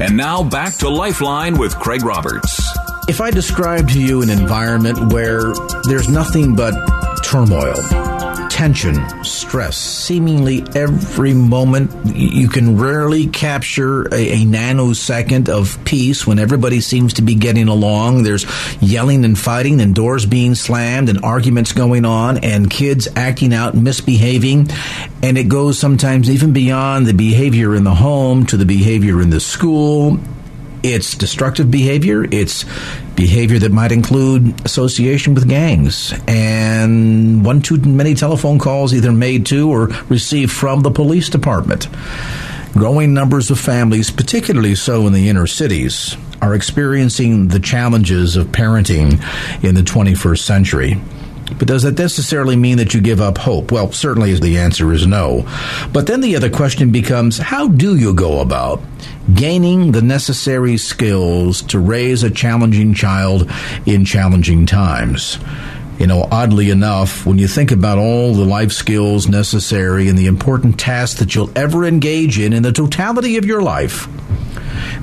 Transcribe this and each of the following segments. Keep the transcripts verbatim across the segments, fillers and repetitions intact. And now back to Lifeline with Craig Roberts. If I describe to you an environment where there's nothing but turmoil, tension, stress, seemingly every moment, you can rarely capture a, a nanosecond of peace when everybody seems to be getting along. There's yelling and fighting and doors being slammed and arguments going on and kids acting out, misbehaving. And it goes sometimes even beyond the behavior in the home to the behavior in the school. It's destructive behavior. It's behavior that might include association with gangs. And one too many telephone calls either made to or received from the police department. Growing numbers of families, particularly so in the inner cities, are experiencing the challenges of parenting in the twenty-first century. But does that necessarily mean that you give up hope? Well, certainly the answer is no. But then the other question becomes, how do you go about gaining the necessary skills to raise a challenging child in challenging times? You know, oddly enough, when you think about all the life skills necessary and the important tasks that you'll ever engage in in the totality of your life,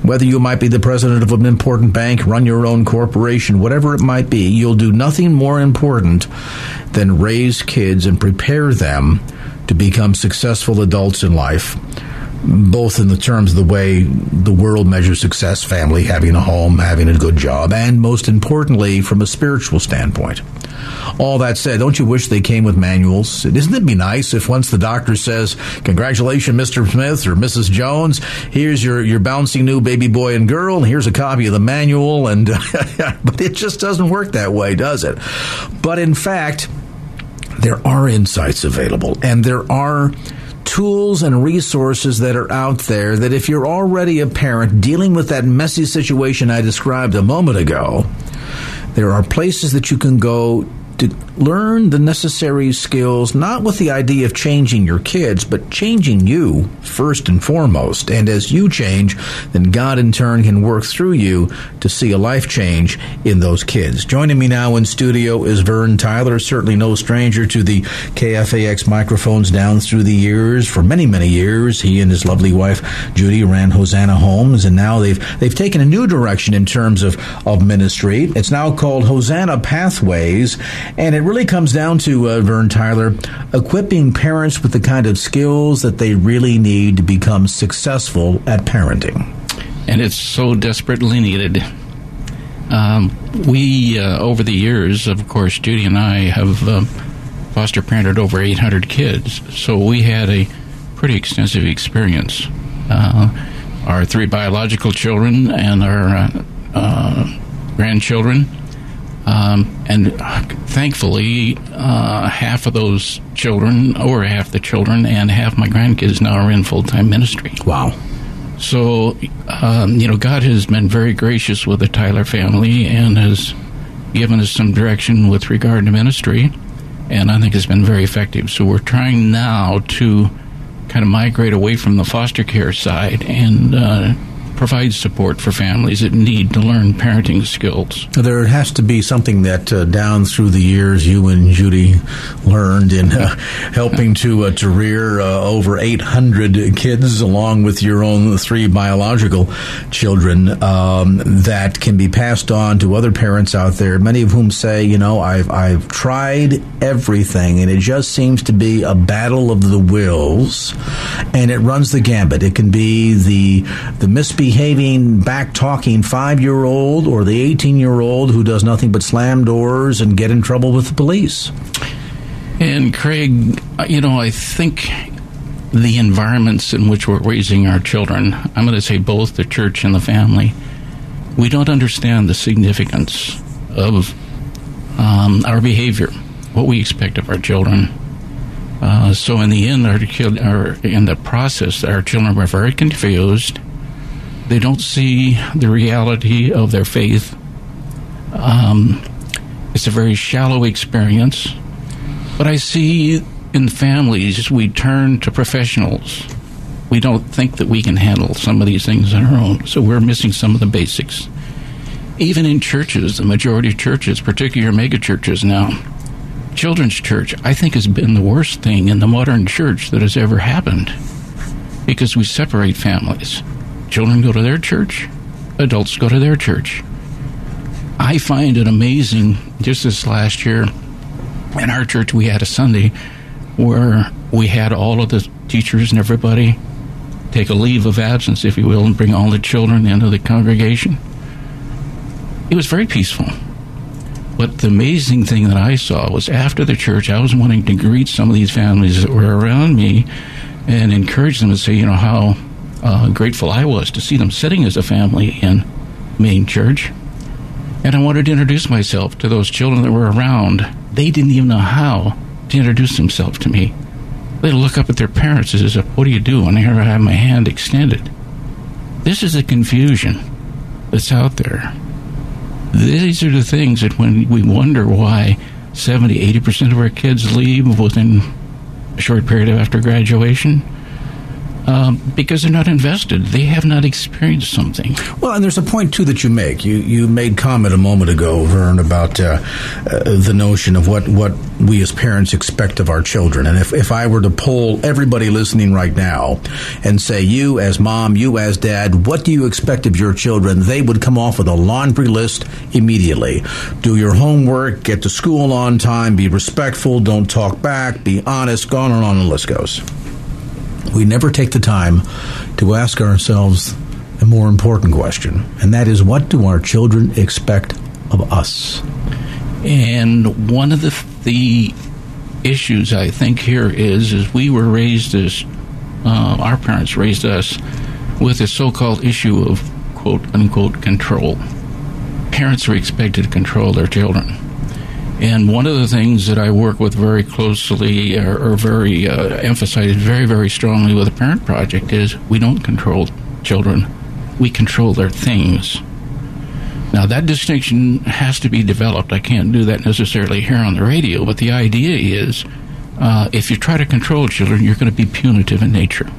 whether you might be the president of an important bank, run your own corporation, whatever it might be, you'll do nothing more important than raise kids and prepare them to become successful adults in life, both in the terms of the way the world measures success, family, having a home, having a good job, and most importantly, from a spiritual standpoint. All that said, don't you wish they came with manuals? Isn't it be nice if once the doctor says, congratulations, Mister Smith or Missus Jones, here's your, your bouncy new baby boy and girl, and here's a copy of the manual, and but it just doesn't work that way, does it? But in fact, there are insights available, and there are tools and resources that are out there that if you're already a parent dealing with that messy situation I described a moment ago, there are places that you can go to learn the necessary skills, not with the idea of changing your kids, but changing you first and foremost. And as you change, then God in turn can work through you to see a life change in those kids. Joining me now in studio is Vern Tyler, certainly no stranger to the K F A X microphones down through the years. For many, many years, he and his lovely wife, Judy, ran Hosanna Homes, and now they've they've taken a new direction in terms of, of ministry. It's now called Hosanna Pathways, and it really comes down to, uh, Vern Tyler, equipping parents with the kind of skills that they really need to become successful at parenting. And it's so desperately needed. Um, we, uh, over the years, of course, Judy and I have um, foster parented over eight hundred kids, so we had a pretty extensive experience. Uh, our three biological children and our uh, uh, grandchildren. Um, and thankfully, uh, half of those children, or half the children, and half my grandkids now are in full-time ministry. Wow. So, um, you know, God has been very gracious with the Tyler family and has given us some direction with regard to ministry, and I think it's been very effective. So we're trying now to kind of migrate away from the foster care side and uh provides support for families that need to learn parenting skills. There has to be something that uh, down through the years you and Judy learned in uh, helping to uh, to rear uh, over eight hundred kids along with your own three biological children um, that can be passed on to other parents out there, many of whom say, you know, I've, I've tried everything and it just seems to be a battle of the wills and it runs the gambit. It can be the, the misbehavior behaving, back-talking five-year-old or the eighteen-year-old who does nothing but slam doors and get in trouble with the police. And, Craig, you know, I think the environments in which we're raising our children, I'm going to say both the church and the family, we don't understand the significance of um, our behavior, what we expect of our children. Uh, so in the end, our, our in the process, our children were very confused. They don't see the reality of their faith. Um, it's a very shallow experience. But I see in families, we turn to professionals. We don't think that we can handle some of these things on our own. So we're missing some of the basics. Even in churches, the majority of churches, particularly your mega churches now, children's church, I think, has been the worst thing in the modern church that has ever happened, because we separate families. Children go to their church, adults go to their church. I find it amazing, just this last year, in our church we had a Sunday where we had all of the teachers and everybody take a leave of absence, if you will, and bring all the children into the congregation. It was very peaceful. But the amazing thing that I saw was after the church, I was wanting to greet some of these families that were around me and encourage them to say, you know, how uh, grateful I was to see them sitting as a family in Main Church. And I wanted to introduce myself to those children that were around. They didn't even know how to introduce themselves to me. They look up at their parents and say, what do you do? And here I have my hand extended. This is the confusion that's out there. These are the things that when we wonder why seventy, eighty percent of our kids leave within a short period after graduation, um, because they're not invested. They have not experienced something. Well, and there's a point, too, that you make. You you made comment a moment ago, Vern, about uh, uh, the notion of what, what we as parents expect of our children. And if, if I were to poll everybody listening right now and say, you as mom, you as dad, what do you expect of your children? They would come off with a laundry list immediately. Do your homework, get to school on time, be respectful, don't talk back, be honest, on and on and the list goes. We never take the time to ask ourselves a more important question, and that is, what do our children expect of us? And one of the the issues I think here is, is we were raised as, uh, our parents raised us with the so-called issue of quote-unquote control. Parents are expected to control their children. And one of the things that I work with very closely, or, or very uh, emphasized very, very strongly with the Parent Project, is we don't control children. We control their things. Now, that distinction has to be developed. I can't do that necessarily here on the radio, but the idea is uh, if you try to control children, you're going to be punitive in nature.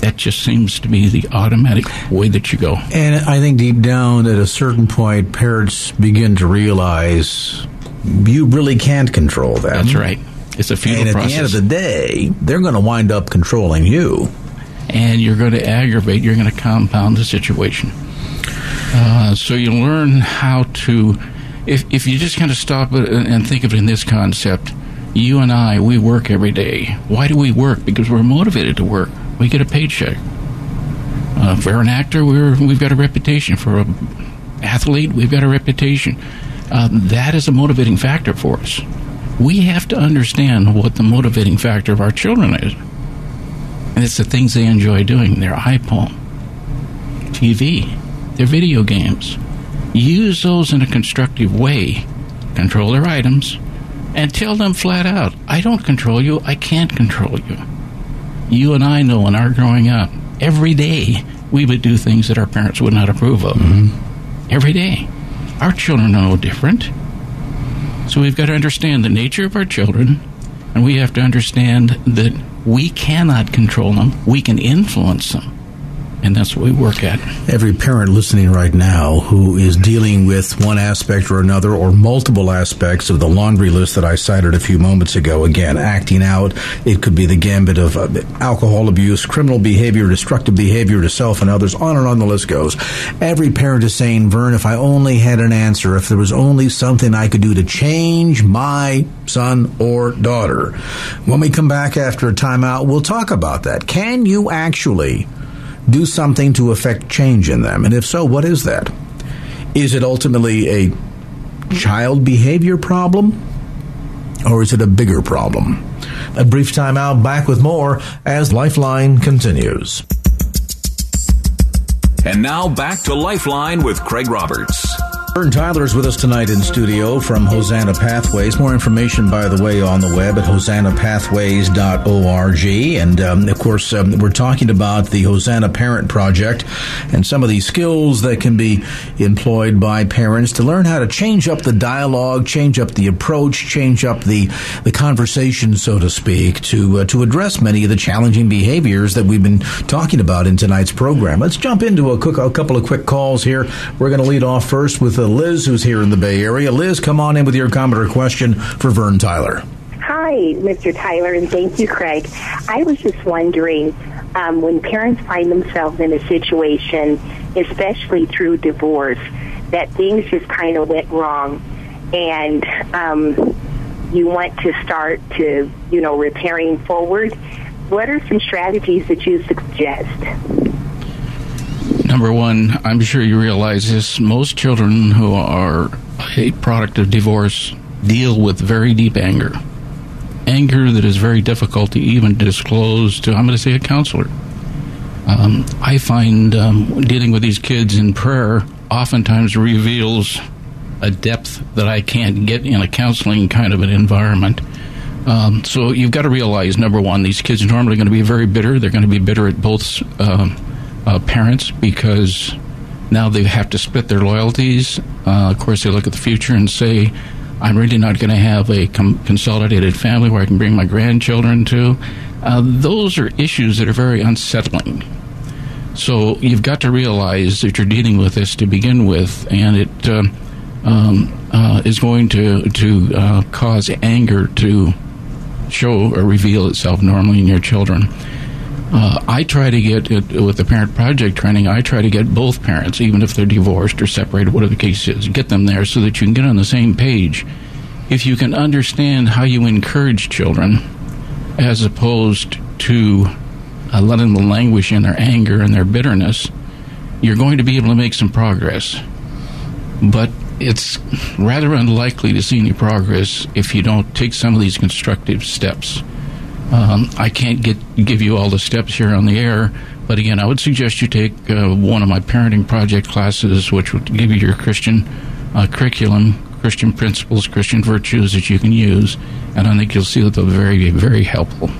That just seems to be the automatic way that you go. And I think deep down at a certain point, parents begin to realize you really can't control them. That's right. It's a futile process. And at the end of the day, they're going to wind up controlling you. And you're going to aggravate, you're going to compound the situation. Uh, so you learn how to, if, if you just kind of stop it and think of it in this concept, you and I, we work every day. Why do we work? Because we're motivated to work. We get a paycheck. Uh, if we're an actor, we're, we've got a reputation. For an athlete, we've got a reputation. Um, that is a motivating factor for us. We have to understand what the motivating factor of our children is. And it's the things they enjoy doing, their iPhone, T V, their video games. Use those in a constructive way. Control their items. And tell them flat out, I don't control you, I can't control you. You and I know in our growing up, every day we would do things that our parents would not approve of. Mm-hmm. Every day. Our children are no different. So we've got to understand the nature of our children, and we have to understand that we cannot control them. We can influence them. And that's what we work at. Every parent listening right now who is dealing with one aspect or another or multiple aspects of the laundry list that I cited a few moments ago, again, acting out, it could be the gambit of uh, alcohol abuse, criminal behavior, destructive behavior to self and others, on and on the list goes. Every parent is saying, Vern, if I only had an answer, if there was only something I could do to change my son or daughter. When we come back after a timeout, we'll talk about that. Can you actually do something to affect change in them? And if so, what is that? Is it ultimately a child behavior problem, or is it a bigger problem? A brief time out, back with more as Lifeline continues. And now back to Lifeline with Craig Roberts. Vern Tyler is with us tonight in studio from Hosanna Pathways. More information, by the way, on the web at hosanna pathways dot org. And, um, of course, um, we're talking about the Hosanna Parent Project and some of the skills that can be employed by parents to learn how to change up the dialogue, change up the approach, change up the, the conversation, so to speak, to, uh, to address many of the challenging behaviors that we've been talking about in tonight's program. Let's jump into a, quick, a couple of quick calls here. We're going to lead off first with uh, Liz, who's here in the Bay Area. Liz, come on in with your comment or question for Vern Tyler. Hi, Mister Tyler, and thank you, Craig. I was just wondering, um, when parents find themselves in a situation, especially through divorce, that things just kind of went wrong, and um, you want to start to, you know, repairing forward, what are some strategies that you suggest? Number one, I'm sure you realize this, most children who are a product of divorce deal with very deep anger. Anger that is very difficult to even disclose to, I'm going to say, a counselor. Um, I find um, dealing with these kids in prayer oftentimes reveals a depth that I can't get in a counseling kind of an environment. Um, so you've got to realize, number one, these kids are normally going to be very bitter. They're going to be bitter at both um Uh, parents, because now they have to split their loyalties. Uh, of course, they look at the future and say, I'm really not going to have a com- consolidated family where I can bring my grandchildren to. Uh, those are issues that are very unsettling. So you've got to realize that you're dealing with this to begin with, and it uh, um, uh, is going to, to uh, cause anger to show or reveal itself normally in your children. Uh, I try to get, it, with the Parent Project training, I try to get both parents, even if they're divorced or separated, whatever the case is, get them there so that you can get on the same page. If you can understand how you encourage children, as opposed to uh, letting them languish in their anger and their bitterness, you're going to be able to make some progress. But it's rather unlikely to see any progress if you don't take some of these constructive steps. Um, I can't get give you all the steps here on the air, but again, I would suggest you take uh, one of my parenting project classes, which would give you your Christian uh, curriculum, Christian principles, Christian virtues that you can use, and I think you'll see that they're very, very helpful.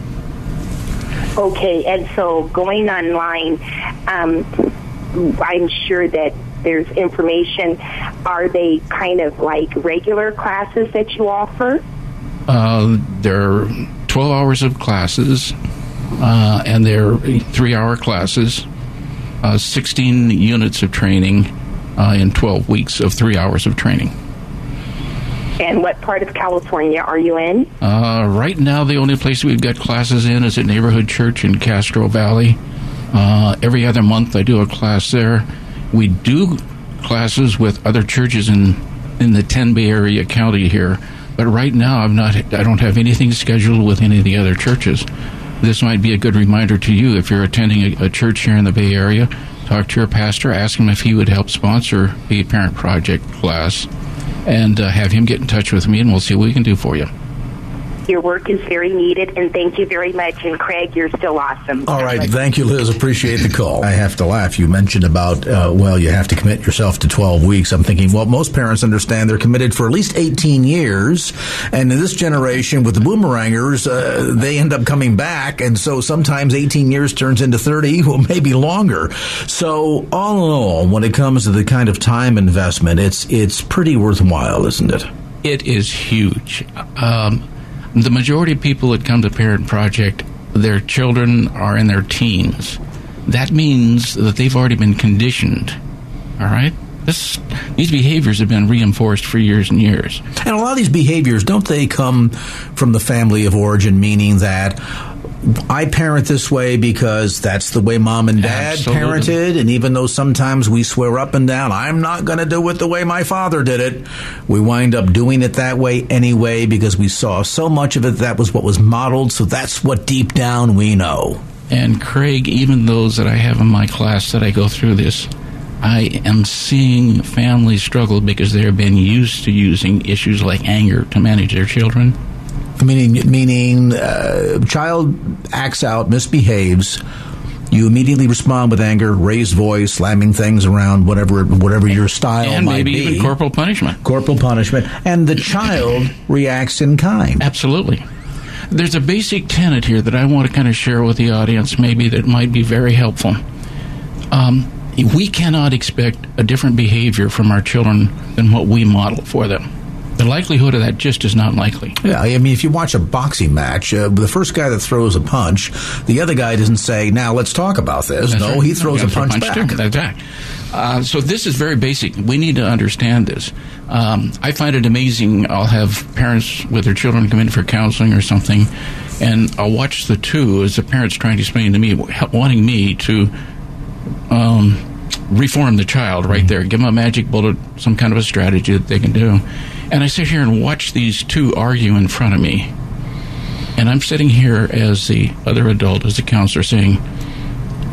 Okay, and so going online, um, I'm sure that there's information. Are they kind of like regular classes that you offer? Uh, they're twelve hours of classes, uh, and they're three-hour classes, uh, sixteen units of training uh, in twelve weeks of three hours of training. And what part of California are you in? Uh, right now, the only place we've got classes in is at Neighborhood Church in Castro Valley. Uh, every other month, I do a class there. We do classes with other churches in, in the ten Bay Area county here. But right now, I'm not. I don't have anything scheduled with any of the other churches. This might be a good reminder to you if you're attending a, a church here in the Bay Area. Talk to your pastor, ask him if he would help sponsor the Parent Project class, and uh, have him get in touch with me, and we'll see what we can do for you. Your work is very needed, and thank you very much. And Craig, you're still awesome. All right, thank you, Liz. Appreciate the call. I have to laugh. You mentioned about, uh, well, you have to commit yourself to twelve weeks. I'm thinking, well, most parents understand they're committed for at least eighteen years, and in this generation with the boomerangers, uh, they end up coming back, and so sometimes eighteen years turns into thirty, well, maybe longer. So all in all, when it comes to the kind of time investment, it's it's pretty worthwhile, isn't it? It is huge. Um The majority of people that come to Parent Project, their children are in their teens. That means that they've already been conditioned, all right? This, these behaviors have been reinforced for years and years. And a lot of these behaviors, don't they come from the family of origin, meaning that I parent this way because that's the way mom and dad Absolutely. parented, and even though sometimes we swear up and down, I'm not going to do it the way my father did it, we wind up doing it that way anyway because we saw so much of it that was what was modeled, so that's what deep down we know. And Craig, even those that I have in my class that I go through this, I am seeing families struggle because they have been used to using issues like anger to manage their children. Meaning, meaning, uh, child acts out, misbehaves. you immediately respond with anger, raised voice, slamming things around, whatever whatever your style and might maybe be. Even corporal punishment. Corporal punishment. And the child reacts in kind. Absolutely. There's a basic tenet here that I want to kind of share with the audience, maybe that might be very helpful. Um, we cannot expect a different behavior from our children than what we model for them. The likelihood of that just is not likely. Yeah, I mean, if you watch a boxing match, uh, the first guy that throws a punch, the other guy doesn't say, now let's talk about this. That's no, right. he throws no, a punch, punch back. Too. That's right. Uh, so this is very basic. We need to understand this. Um, I find it amazing. I'll have parents with their children come in for counseling or something, and I'll watch the two as the parent's trying to explain to me, wanting me to um, reform the child right there, give them a magic bullet, some kind of a strategy that they can do. And I sit here and watch these two argue in front of me. And I'm sitting here as the other adult, as the counselor, saying,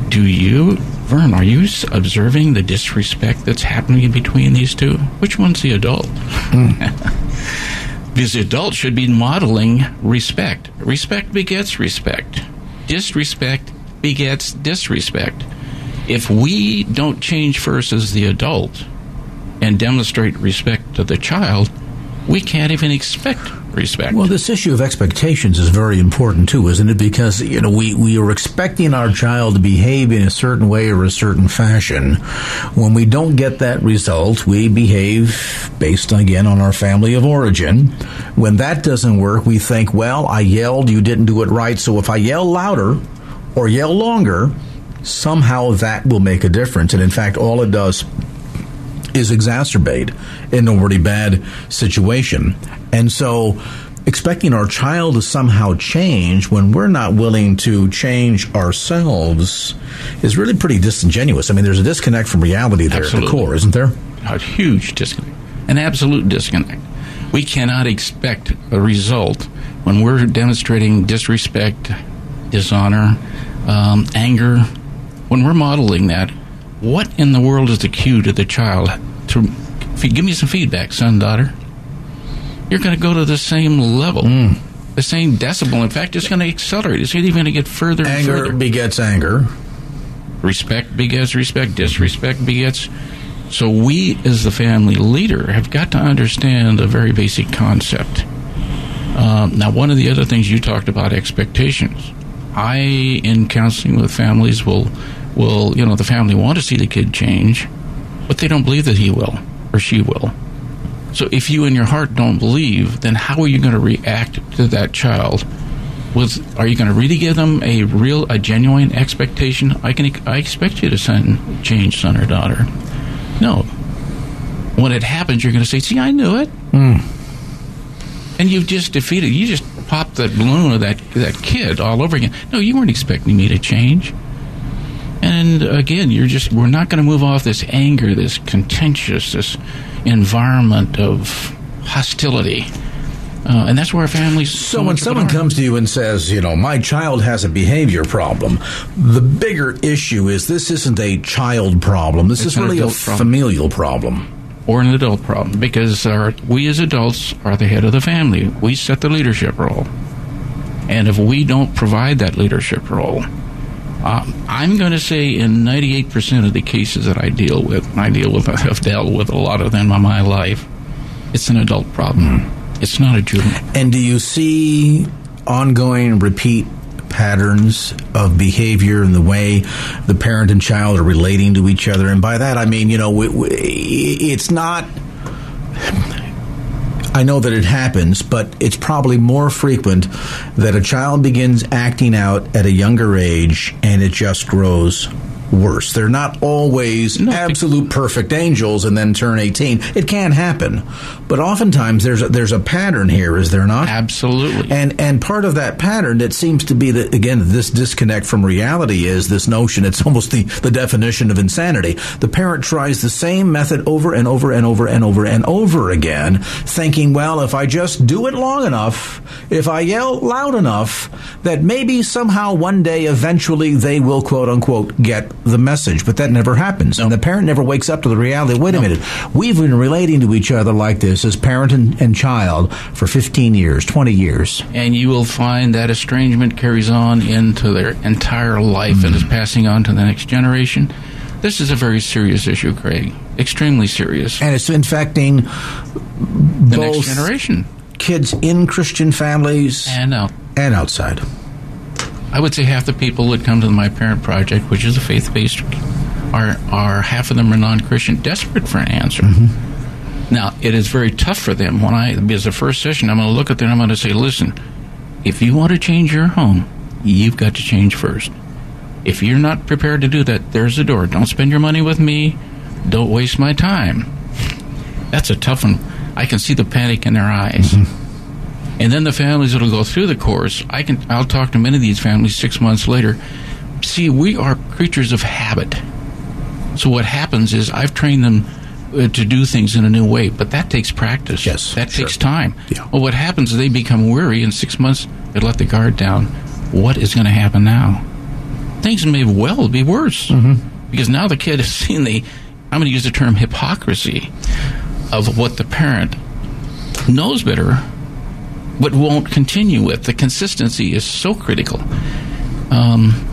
do you, Vern, are you observing the disrespect that's happening between these two? Which one's the adult? Mm. Because the adult should be modeling respect. Respect begets respect. Disrespect begets disrespect. If we don't change first as the adult and demonstrate respect to the child, we can't even expect respect. Well, this issue of expectations is very important, too, isn't it? Because, you know, we, we are expecting our child to behave in a certain way or a certain fashion. When we don't get that result, we behave based, again, on our family of origin. When that doesn't work, we think, well, I yelled, you didn't do it right, so if I yell louder or yell longer, somehow that will make a difference. And, in fact, all it does is exacerbate an already bad situation. And so expecting our child to somehow change when we're not willing to change ourselves is really pretty disingenuous. I mean, there's a disconnect from reality there. Absolutely. At the core, isn't there? A huge disconnect. An absolute disconnect. We cannot expect a result when we're demonstrating disrespect, dishonor, um, anger. When we're modeling that, what in the world is the cue to the child to give me some feedback, son, daughter? You're going to go to the same level, mm. the same decibel. In fact, it's going to accelerate. It's even going to get further and anger further. Anger begets anger. Respect begets respect. Disrespect begets. So we, as the family leader, have got to understand a very basic concept. Um, now, one of the other things you talked about, expectations. I, in counseling with families, will... Well, you know, the family want to see the kid change, but they don't believe that he will or she will. So if you in your heart don't believe, then how are you going to react to that child? With, are you going to really give them a real, a genuine expectation? I can, I expect you to son, change, son or daughter. No. When it happens, you're going to say, see, I knew it. Mm. And you've just defeated, you just popped that balloon of that, that kid all over again. No, you weren't expecting me to change. And again, you're just, we're not going to move off this anger, this contentious, this environment of hostility. Uh, and that's where our families... So, so when someone comes to you and says, you know, my child has a behavior problem, the bigger issue is this isn't a child problem. This is really a familial problem. Or an adult problem. Because our, we as adults are the head of the family. We set the leadership role. And if we don't provide that leadership role... Um, I'm going to say in ninety-eight percent of the cases that I deal with, and I deal with, I've dealt with a lot of them in my life, it's an adult problem. Mm. It's not a juvenile. And do you see ongoing repeat patterns of behavior in the way the parent and child are relating to each other? And by that, I mean, you know, we, we, it's not... I know that it happens, but it's probably more frequent that a child begins acting out at a younger age and it just grows worse. They're not always no, absolute perfect angels and then turn eighteen. It can happen. But oftentimes there's a, there's a pattern here, is there not? Absolutely. And and part of that pattern that seems to be, that again, this disconnect from reality is this notion, it's almost the, the definition of insanity. The parent tries the same method over and over and over and over and over again, thinking, well, if I just do it long enough, if I yell loud enough, that maybe somehow one day eventually they will, quote unquote, get the message, but that never happens. No. And the parent never wakes up to the reality, wait no. a minute, we've been relating to each other like this as parent and, and child for fifteen years, twenty years. And you will find that estrangement carries on into their entire life mm. and is passing on to the next generation. This is a very serious issue, Craig. Extremely serious. And it's infecting the both next generation. Kids in Christian families and, out. and outside. I would say half the people that come to the My Parent Project, which is a faith-based, are are half of them are non-Christian, desperate for an answer. Mm-hmm. Now, it is very tough for them. When I, because the first session, I'm going to look at them and I'm going to say, listen, if you want to change your home, you've got to change first. If you're not prepared to do that, there's the door. Don't spend your money with me. Don't waste my time. That's a tough one. I can see the panic in their eyes. Mm-hmm. And then the families that will go through the course, I can, I'll talk to many of these families six months later. See, we are creatures of habit. So what happens is I've trained them to do things in a new way, but that takes practice. Yes, that sure. takes time. Yeah. Well, what happens is they become weary. In six months, they let the guard down. What is going to happen now? Things may well be worse mm-hmm. because now the kid has seen the, I'm going to use the term hypocrisy, of what the parent knows better but won't continue with. The consistency is so critical. Um,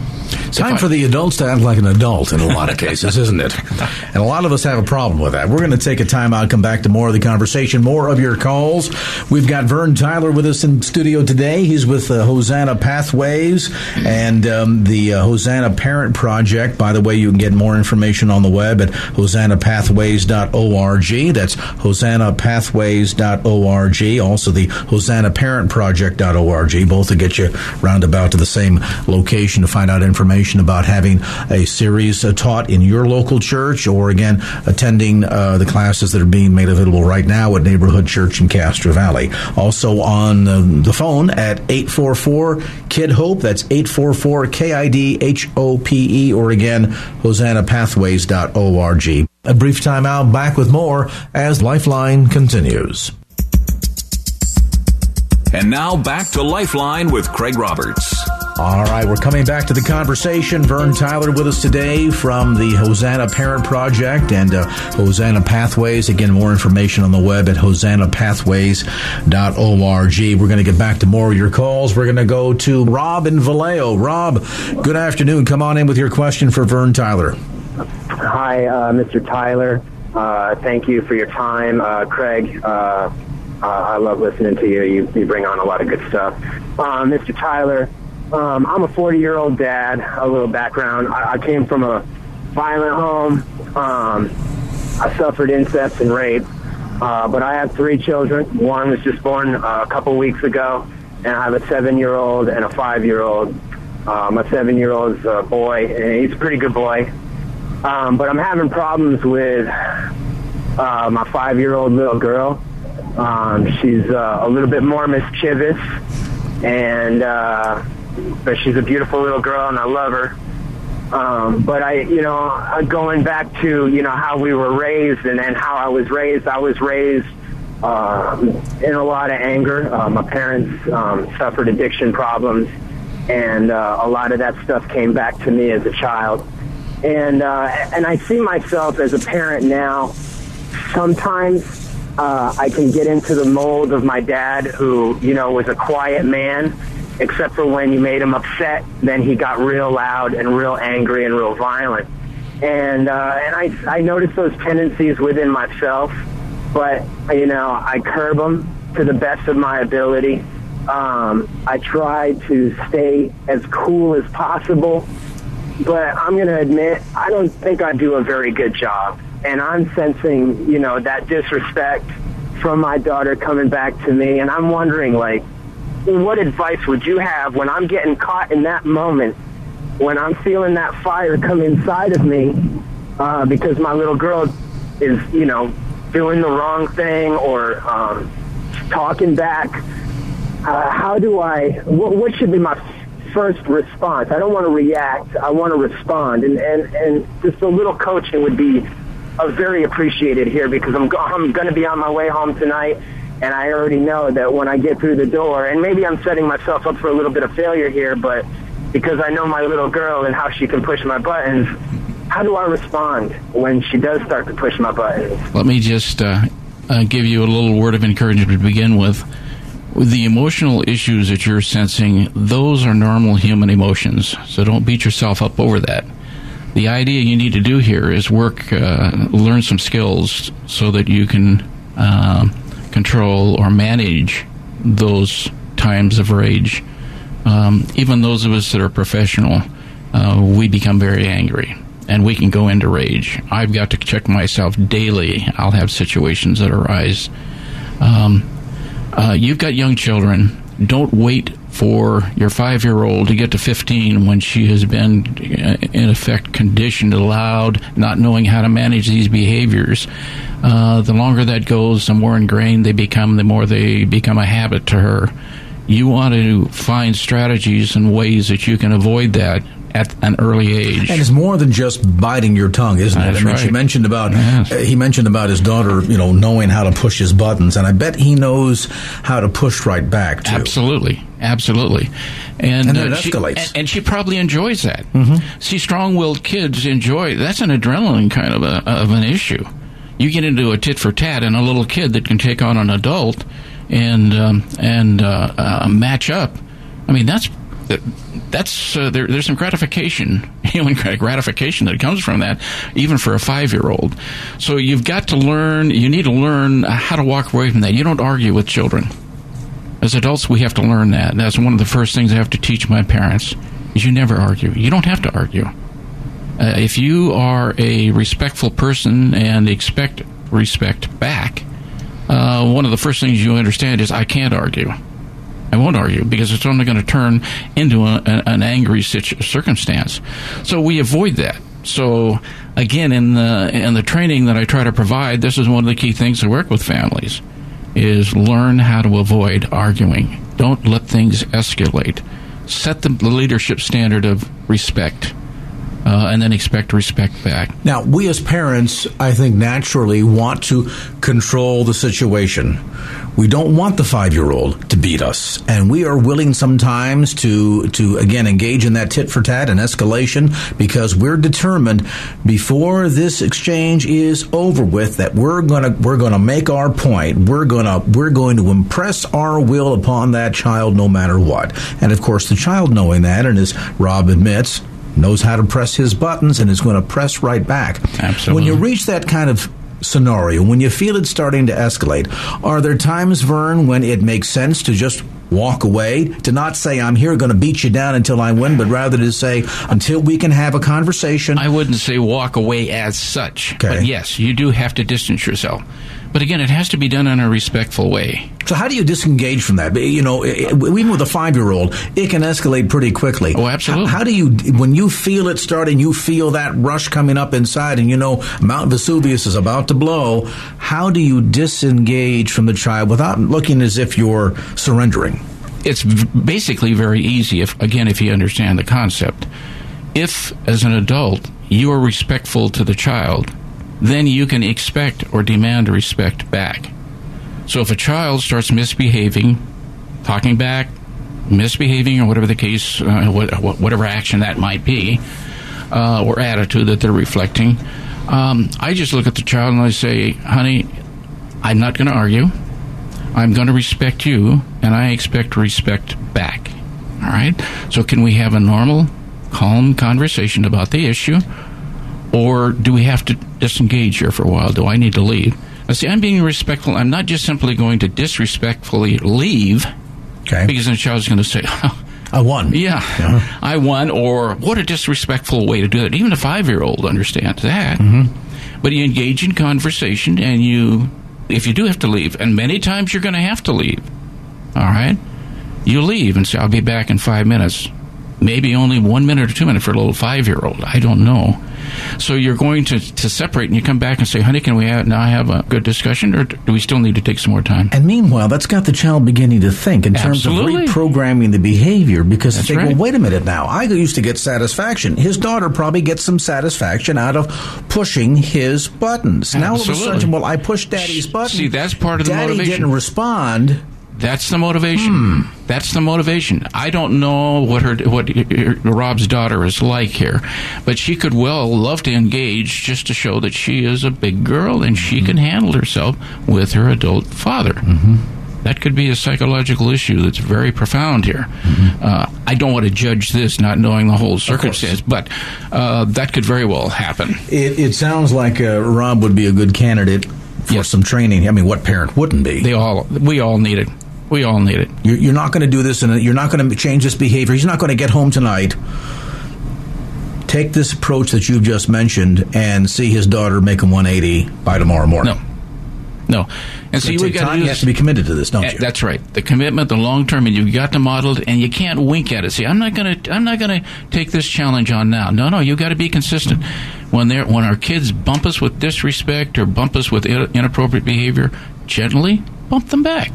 Time I, for the adults to act like an adult in a lot of cases, isn't it? And a lot of us have a problem with that. We're going to take a time out, come back to more of the conversation, more of your calls. We've got Vern Tyler with us in studio today. He's with uh, Hosanna Pathways and um, the uh, Hosanna Parent Project. By the way, you can get more information on the web at hosanna pathways dot org. That's hosanna pathways dot org. Also, the hosanna parent project dot org. Both will get you roundabout to the same location to find out information. Information about having a series uh, taught in your local church, or again attending uh, the classes that are being made available right now at Neighborhood Church in Castro Valley. Also on um, the phone at eight four four, K I D H O P E. That's eight four four, K I D H O P E, or again hosanna pathways dot org. A brief time out, back with more as Lifeline continues. And now back to Lifeline with Craig Roberts. All right, we're coming back to the conversation. Vern Tyler with us today from the Hosanna Parent Project and uh, Hosanna Pathways. Again, more information on the web at hosanna pathways dot org. We're going to get back to more of your calls. We're going to go to Rob in Vallejo. Rob, good afternoon. Come on in with your question for Vern Tyler. Hi, uh, Mister Tyler. Uh, thank you for your time. Uh, Craig, uh, I love listening to you. you. You bring on a lot of good stuff. Uh, Mister Tyler, Um, I'm a forty-year-old dad, a little background. I, I came from a violent home. Um, I suffered incest and rape, uh, but I have three children. One was just born uh, a couple weeks ago, and I have a seven-year-old and a five-year-old. Uh, my seven-year-old's a boy, and he's a pretty good boy. Um, but I'm having problems with uh, my five-year-old little girl. Um, she's uh, a little bit more mischievous, and... Uh, But she's a beautiful little girl, and I love her. Um, but I, you know, going back to, you know, how we were raised and, and how I was raised, I was raised um, in a lot of anger. Uh, my parents um, suffered addiction problems, and uh, a lot of that stuff came back to me as a child. And, uh, and I see myself as a parent now. Sometimes uh, I can get into the mold of my dad, who, you know, was a quiet man. Except for when you made him upset, then he got real loud and real angry and real violent. And uh, and I, I noticed those tendencies within myself, but, you know, I curb them to the best of my ability. Um, I try to stay as cool as possible, but I'm going to admit, I don't think I do a very good job. And I'm sensing, you know, that disrespect from my daughter coming back to me, and I'm wondering, like, what advice would you have when I'm getting caught in that moment, when I'm feeling that fire come inside of me uh, because my little girl is, you know, doing the wrong thing or um, talking back? Uh, how do I, what, what should be my first response? I don't want to react. I want to respond. And, and, and just a little coaching would be uh, very appreciated here, because I'm, I'm going to be on my way home tonight. And I already know that when I get through the door, and maybe I'm setting myself up for a little bit of failure here, but because I know my little girl and how she can push my buttons. How do I respond when she does start to push my buttons? Let me just uh, uh, give you a little word of encouragement to begin with. The emotional issues that you're sensing, those are normal human emotions, so don't beat yourself up over that. The idea you need to do here is work, uh, learn some skills so that you can uh, control or manage those times of rage. Um, even those of us that are professional, uh, we become very angry, and we can go into rage. I've got to check myself daily. I'll have situations that arise. Um, uh, you've got young children. Don't wait for your five-year-old to get to fifteen when she has been, in effect, conditioned, allowed, not knowing how to manage these behaviors. Uh, the longer that goes, the more ingrained they become, the more they become a habit to her. You want to find strategies and ways that you can avoid that at an early age. And it's more than just biting your tongue, isn't That's it? I mean, right. she mentioned about, yes. uh, he mentioned about his daughter, you know, knowing how to push his buttons, and I bet he knows how to push right back, too. Absolutely. Absolutely. And, and then it uh, escalates. She, and, and she probably enjoys that. Mm-hmm. See, strong-willed kids enjoy, that's an adrenaline kind of, a, of an issue. You get into a tit-for-tat, and a little kid that can take on an adult and um, and uh, uh, match up, I mean, that's... that, That's uh, there, there's some gratification, human gratification that comes from that, even for a five-year-old. So you've got to learn, you need to learn how to walk away from that. You don't argue with children. As adults, we have to learn that. That's one of the first things I have to teach my parents, is you never argue. You don't have to argue. Uh, if you are a respectful person and expect respect back, uh, one of the first things you understand is I can't argue. I won't argue, because it's only going to turn into a, a, an angry situ- circumstance. So we avoid that. So, again, in the in the training that I try to provide, this is one of the key things to work with families, is learn how to avoid arguing. Don't let things escalate. Set the leadership standard of respect. Uh, and then expect respect back. Now, we as parents, I think, naturally want to control the situation. We don't want the five-year-old to beat us. And we are willing sometimes to, to again, engage in that tit-for-tat and escalation, because we're determined before this exchange is over with that we're gonna we're gonna make our point. We're gonna we're going to impress our will upon that child no matter what. And, of course, the child knowing that, and as Rob admits, knows how to press his buttons and is going to press right back. Absolutely. When you reach that kind of scenario, when you feel it starting to escalate, are there times, Vern, when it makes sense to just walk away, to not say, I'm here going to beat you down until I win, but rather to say, until we can have a conversation? I wouldn't say walk away as such. Okay. But yes, you do have to distance yourself. But again, it has to be done in a respectful way. So how do you disengage from that? You know, it, even with a five-year-old, it can escalate pretty quickly. Oh, absolutely. How, how do you, when you feel it starting, you feel that rush coming up inside, and you know Mount Vesuvius is about to blow, how do you disengage from the child without looking as if you're surrendering? It's basically very easy, if again, if you understand the concept. If, as an adult, you are respectful to the child, then you can expect or demand respect back. So if a child starts misbehaving, talking back, misbehaving, or whatever the case, uh, wh- whatever action that might be, uh, or attitude that they're reflecting, um, I just look at the child and I say, honey, I'm not going to argue. I'm going to respect you, and I expect respect back. All right? So can we have a normal, calm conversation about the issue? Or do we have to disengage here for a while? Do I need to leave? I see, I'm being respectful. I'm not just simply going to disrespectfully leave. Okay. Because then the child's going to say, oh, I won. Yeah, yeah, I won. Or what a disrespectful way to do it. Even a five-year-old understands that. Mm-hmm. But you engage in conversation, and you, if you do have to leave, and many times you're going to have to leave, all right, you leave and say, I'll be back in five minutes. Maybe only one minute or two minutes for a little five-year-old. I don't know. So you're going to, to separate, and you come back and say, honey, can we have, now have a good discussion, or do we still need to take some more time? And meanwhile, that's got the child beginning to think in terms Absolutely. Of reprogramming the behavior, because that's they think, right. well, wait a minute now. I used to get satisfaction. His daughter probably gets some satisfaction out of pushing his buttons. Absolutely. Now all of a sudden, well, I pushed Daddy's button. See, that's part of Daddy the motivation. Daddy didn't respond. That's the motivation. Hmm. That's the motivation. I don't know what her what Rob's daughter is like here, but she could well love to engage just to show that she is a big girl and she mm-hmm. can handle herself with her adult father. Mm-hmm. That could be a psychological issue that's very profound here. Mm-hmm. Uh, I don't want to judge this, not knowing the whole circumstance, but uh, that could very well happen. It, it sounds like uh, Rob would be a good candidate for yes. some training. I mean, what parent wouldn't be? They all, we all need it. We all need it. You're, you're not going to do this, and you're not going to change this behavior. He's not going to get home tonight. Take this approach that you've just mentioned and see his daughter make him one eighty by tomorrow morning. No. No. And see, we got to do this. You have to be committed to this, don't you? That's right. The commitment, the long term, and you've got to model it, and you can't wink at it. See, I'm not going to I'm not going to take this challenge on now. No, no, you've got to be consistent. When they're when our kids bump us with disrespect or bump us with inappropriate behavior, gently bump them back.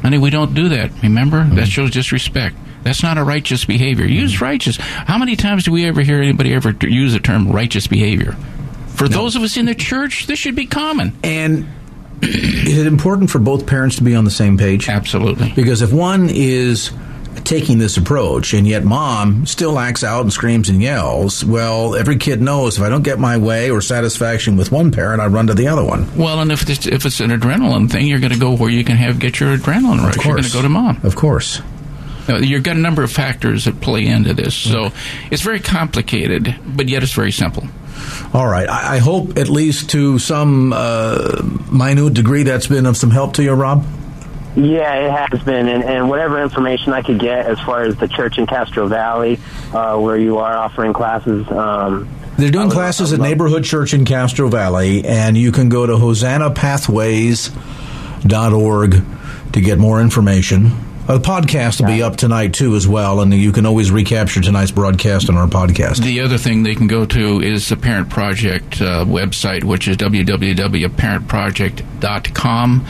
Honey, we don't do that, remember? Mm-hmm. That shows disrespect. That's not a righteous behavior. Use righteous. How many times do we ever hear anybody ever use the term righteous behavior? For no. those of us in the church, this should be common. And is it important for both parents to be on the same page? Absolutely. Because if one is taking this approach, and yet mom still acts out and screams and yells, well, every kid knows if I don't get my way or satisfaction with one parent, I run to the other one. Well, and if it's, if it's an adrenaline thing, you're going to go where you can have get your adrenaline rush. You're going to go to mom. Of course. Now, you've got a number of factors that play into this. So it's very complicated, but yet it's very simple. All right. I, I hope at least to some uh, minute degree that's been of some help to you, Rob. Yeah, it has been, and, and whatever information I could get as far as the church in Castro Valley, uh, where you are offering classes. Um, They're doing classes at Neighborhood Church in Castro Valley, and you can go to hosanna pathways dot org to get more information. The podcast will be up tonight, too, as well, and you can always recapture tonight's broadcast on our podcast. The other thing they can go to is the Parent Project uh, website, which is w w w dot parent project dot com.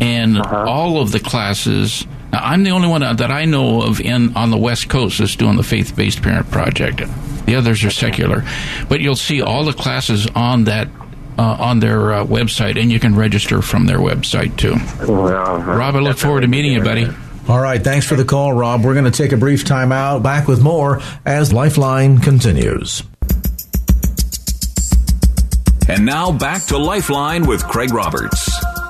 And uh-huh. all of the classes, now I'm the only one that I know of in on the West Coast that's doing the faith-based parent project. The others are secular. But you'll see all the classes on that uh, on their uh, website, and you can register from their website, too. Uh-huh. Rob, I look forward to meeting you, buddy. All right. Thanks for the call, Rob. We're going to take a brief time out. Back with more as Lifeline continues. And now back to Lifeline with Craig Roberts.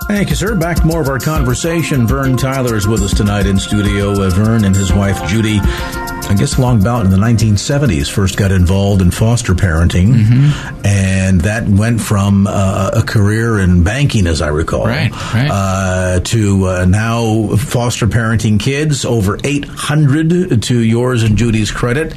Thank you, sir. Back to more of our conversation. Vern Tyler is with us tonight in studio. Uh, Vern and his wife, Judy, I guess long about in the nineteen seventies, first got involved in foster parenting. Mm-hmm. And that went from uh, a career in banking, as I recall, right, right. Uh, to uh, now foster parenting kids, over eight hundred to yours and Judy's credit.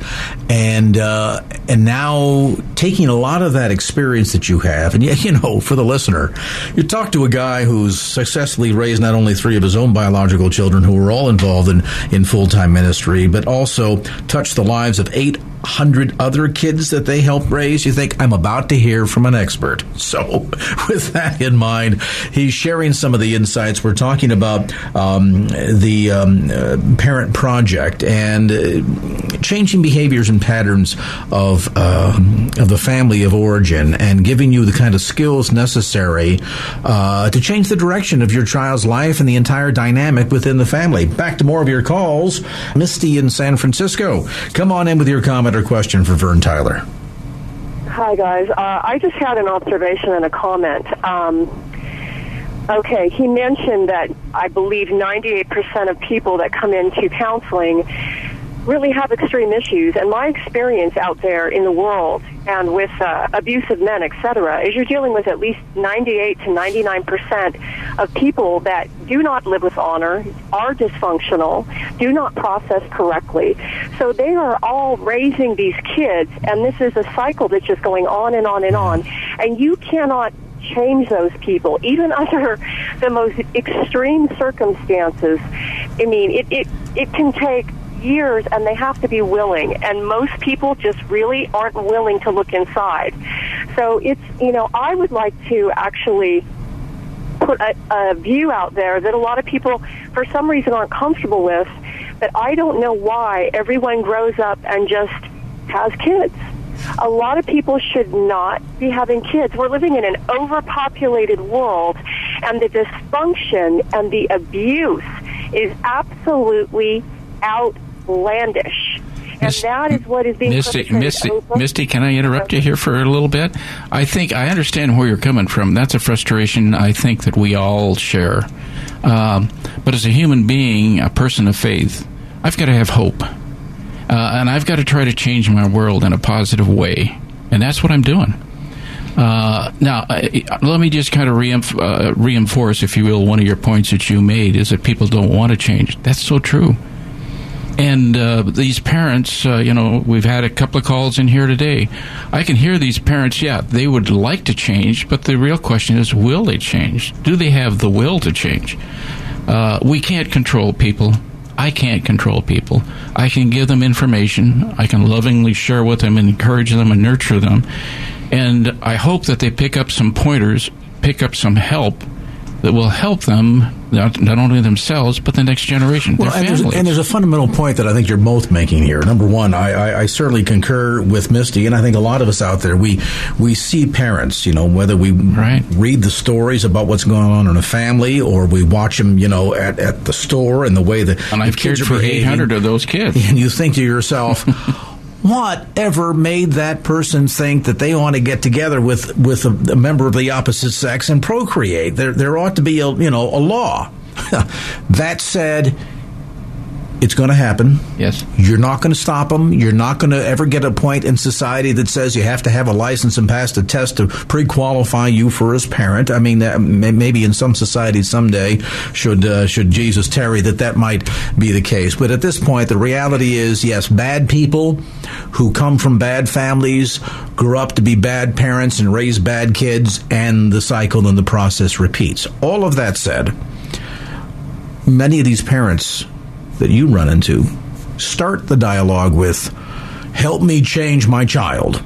And, uh, and now taking a lot of that experience that you have, and, you know, for the listener, you talk to a guy who who's successfully raised not only three of his own biological children who were all involved in, in full-time ministry, but also touched the lives of eight hundred other kids that they helped raise. You think, I'm about to hear from an expert. So with that in mind, he's sharing some of the insights. We're talking about um, the um, uh, parent project and uh, changing behaviors and patterns of, uh, of the family of origin and giving you the kind of skills necessary uh, to change the direction of your child's life and the entire dynamic within the family. Back to more of your calls. Misty in San Francisco, come on in with your comment or question for Vern Tyler. Hi, guys. Uh, I just had an observation and a comment. Um, okay, he mentioned that I believe ninety-eight percent of people that come into counseling really have extreme issues. And my experience out there in the world and with uh, abusive men, et cetera, is you're dealing with at least ninety-eight to ninety-nine percent of people that do not live with honor, are dysfunctional, do not process correctly. So they are all raising these kids, and this is a cycle that's just going on and on and on. And you cannot change those people, even under the most extreme circumstances. I mean, it, it, it can take years, and they have to be willing, and most people just really aren't willing to look inside. So it's, you know, I would like to actually put a, a view out there that a lot of people for some reason aren't comfortable with, but I don't know why everyone grows up and just has kids. A lot of people should not be having kids. We're living in an overpopulated world, and the dysfunction and the abuse is absolutely outlandish. And that is what is being Misty, Misty, Misty, can I interrupt you here for a little bit? I think I understand where you're coming from. That's a frustration I think that we all share. Um, but as a human being, a person of faith, I've got to have hope. Uh, and I've got to try to change my world in a positive way. And that's what I'm doing. Uh, now, let me just kind of re- uh, reinforce, if you will, one of your points that you made is that people don't want to change. That's so true. And uh, these parents, uh, you know, we've had a couple of calls in here today. I can hear these parents, yeah, they would like to change, but the real question is, will they change? Do they have the will to change? Uh, we can't control people. I can't control people. I can give them information. I can lovingly share with them and encourage them and nurture them. And I hope that they pick up some pointers, pick up some help that will help them, not, not only themselves, but the next generation, well, their families. And there's, and there's a fundamental point that I think you're both making here. Number one, I, I, I certainly concur with Misty, and I think a lot of us out there, we we see parents, you know, whether we right. read the stories about what's going on in a family, or we watch them, you know, at, at the store and the way that and the I've kids cared are for eight hundred of those kids. And you think to yourself, whatever made that person think that they want to get together with, with a, a member of the opposite sex and procreate? There there ought to be a, you know, a law. That said, it's going to happen. Yes. You're not going to stop them. You're not going to ever get a point in society that says you have to have a license and pass the test to pre-qualify you for as parent. I mean, maybe in some societies someday, should uh, should Jesus tarry, that that might be the case. But at this point, the reality is, yes, bad people who come from bad families grew up to be bad parents and raise bad kids, and the cycle and the process repeats. All of that said, many of these parents that you run into start the dialogue with, help me change my child.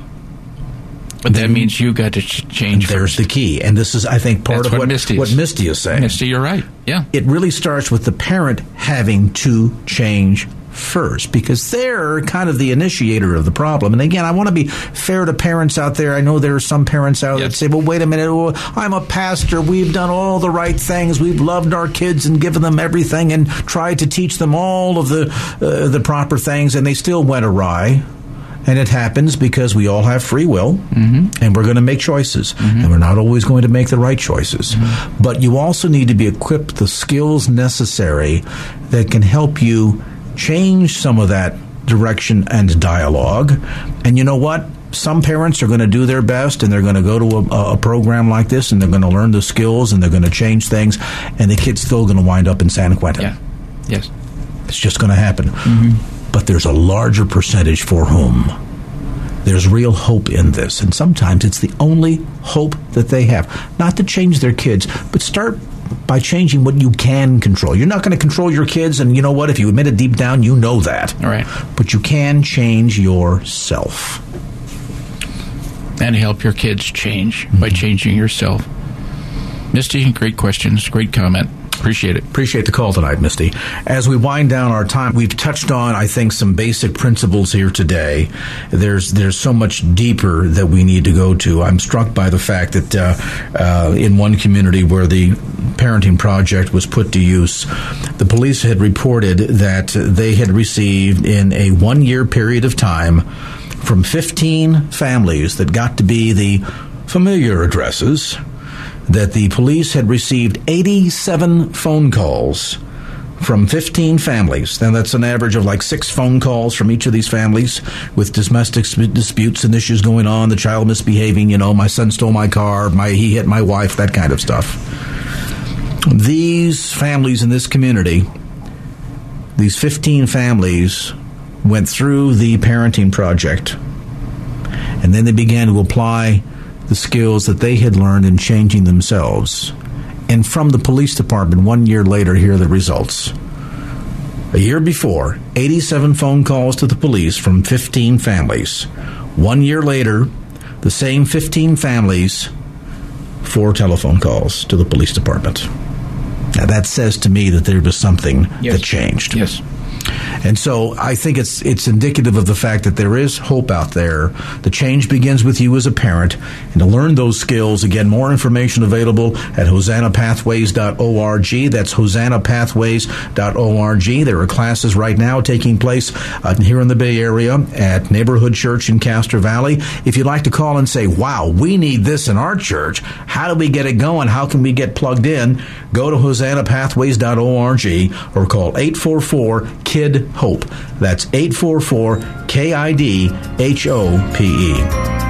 But that means you got to change first. There's the key. And this is, I think, part That's of what, what, Misty what Misty is saying. Misty, you're right. Yeah. It really starts with the parent having to change first, because they're kind of the initiator of the problem. And again, I want to be fair to parents out there. I know there are some parents out there yep. that say, well, wait a minute, well, I'm a pastor. We've done all the right things. We've loved our kids and given them everything and tried to teach them all of the uh, the proper things, and they still went awry. And it happens because we all have free will, mm-hmm. and we're going to make choices, mm-hmm. and we're not always going to make the right choices. Mm-hmm. But you also need to be equipped the skills necessary that can help you change some of that direction and dialogue. And you know what? Some parents are going to do their best, and they're going to go to a, a program like this, and they're going to learn the skills, and they're going to change things, and the kid's still going to wind up in San Quentin. Yeah. Yes. It's just going to happen. Mm-hmm. But there's a larger percentage for whom there's real hope in this, and sometimes it's the only hope that they have. Not to change their kids, but start by changing what you can control. You're not going to control your kids, and you know what? If you admit it deep down, you know that. All right. But you can change yourself. And help your kids change mm-hmm. by changing yourself. Misty, great questions, great comment. Appreciate it. Appreciate the call tonight, Misty. As we wind down our time, we've touched on, I think, some basic principles here today. There's there's so much deeper that we need to go to. I'm struck by the fact that uh, uh, in one community where the Parenting Project was put to use, the police had reported that they had received in a one-year period of time from fifteen families that got to be the familiar addresses, that the police had received eighty-seven phone calls from fifteen families. Now, that's an average of like six phone calls from each of these families with domestic disputes and issues going on, the child misbehaving, you know, my son stole my car, my he hit my wife, that kind of stuff. These families in this community, these fifteen families, went through the Parenting Project, and then they began to apply the skills that they had learned in changing themselves. And from the police department one year later, here are the results. A year before, eighty-seven phone calls to the police from fifteen families. One year later, the same fifteen families, four telephone calls to the police department. Now that says to me that there was something yes. that changed. Yes. And so I think it's it's indicative of the fact that there is hope out there. The change begins with you as a parent. And to learn those skills, again, more information available at hosanna pathways dot org. That's hosanna pathways dot org. There are classes right now taking place uh, here in the Bay Area at Neighborhood Church in Castro Valley. If you'd like to call and say, wow, we need this in our church. How do we get it going? How can we get plugged in? Go to hosanna pathways dot org or call eight four four, K I D, HOPE. That's eight four four, K I D, H O P E.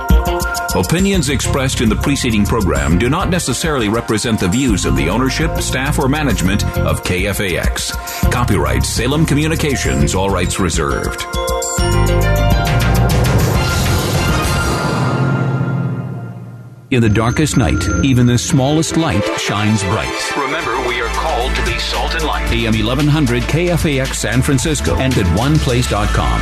Opinions expressed in the preceding program do not necessarily represent the views of the ownership, staff, or management of K F A X. Copyright Salem Communications, all rights reserved. In the darkest night, even the smallest light shines bright. Remember, we are called to be salt and light. A M eleven hundred K F A X San Francisco and at one place dot com.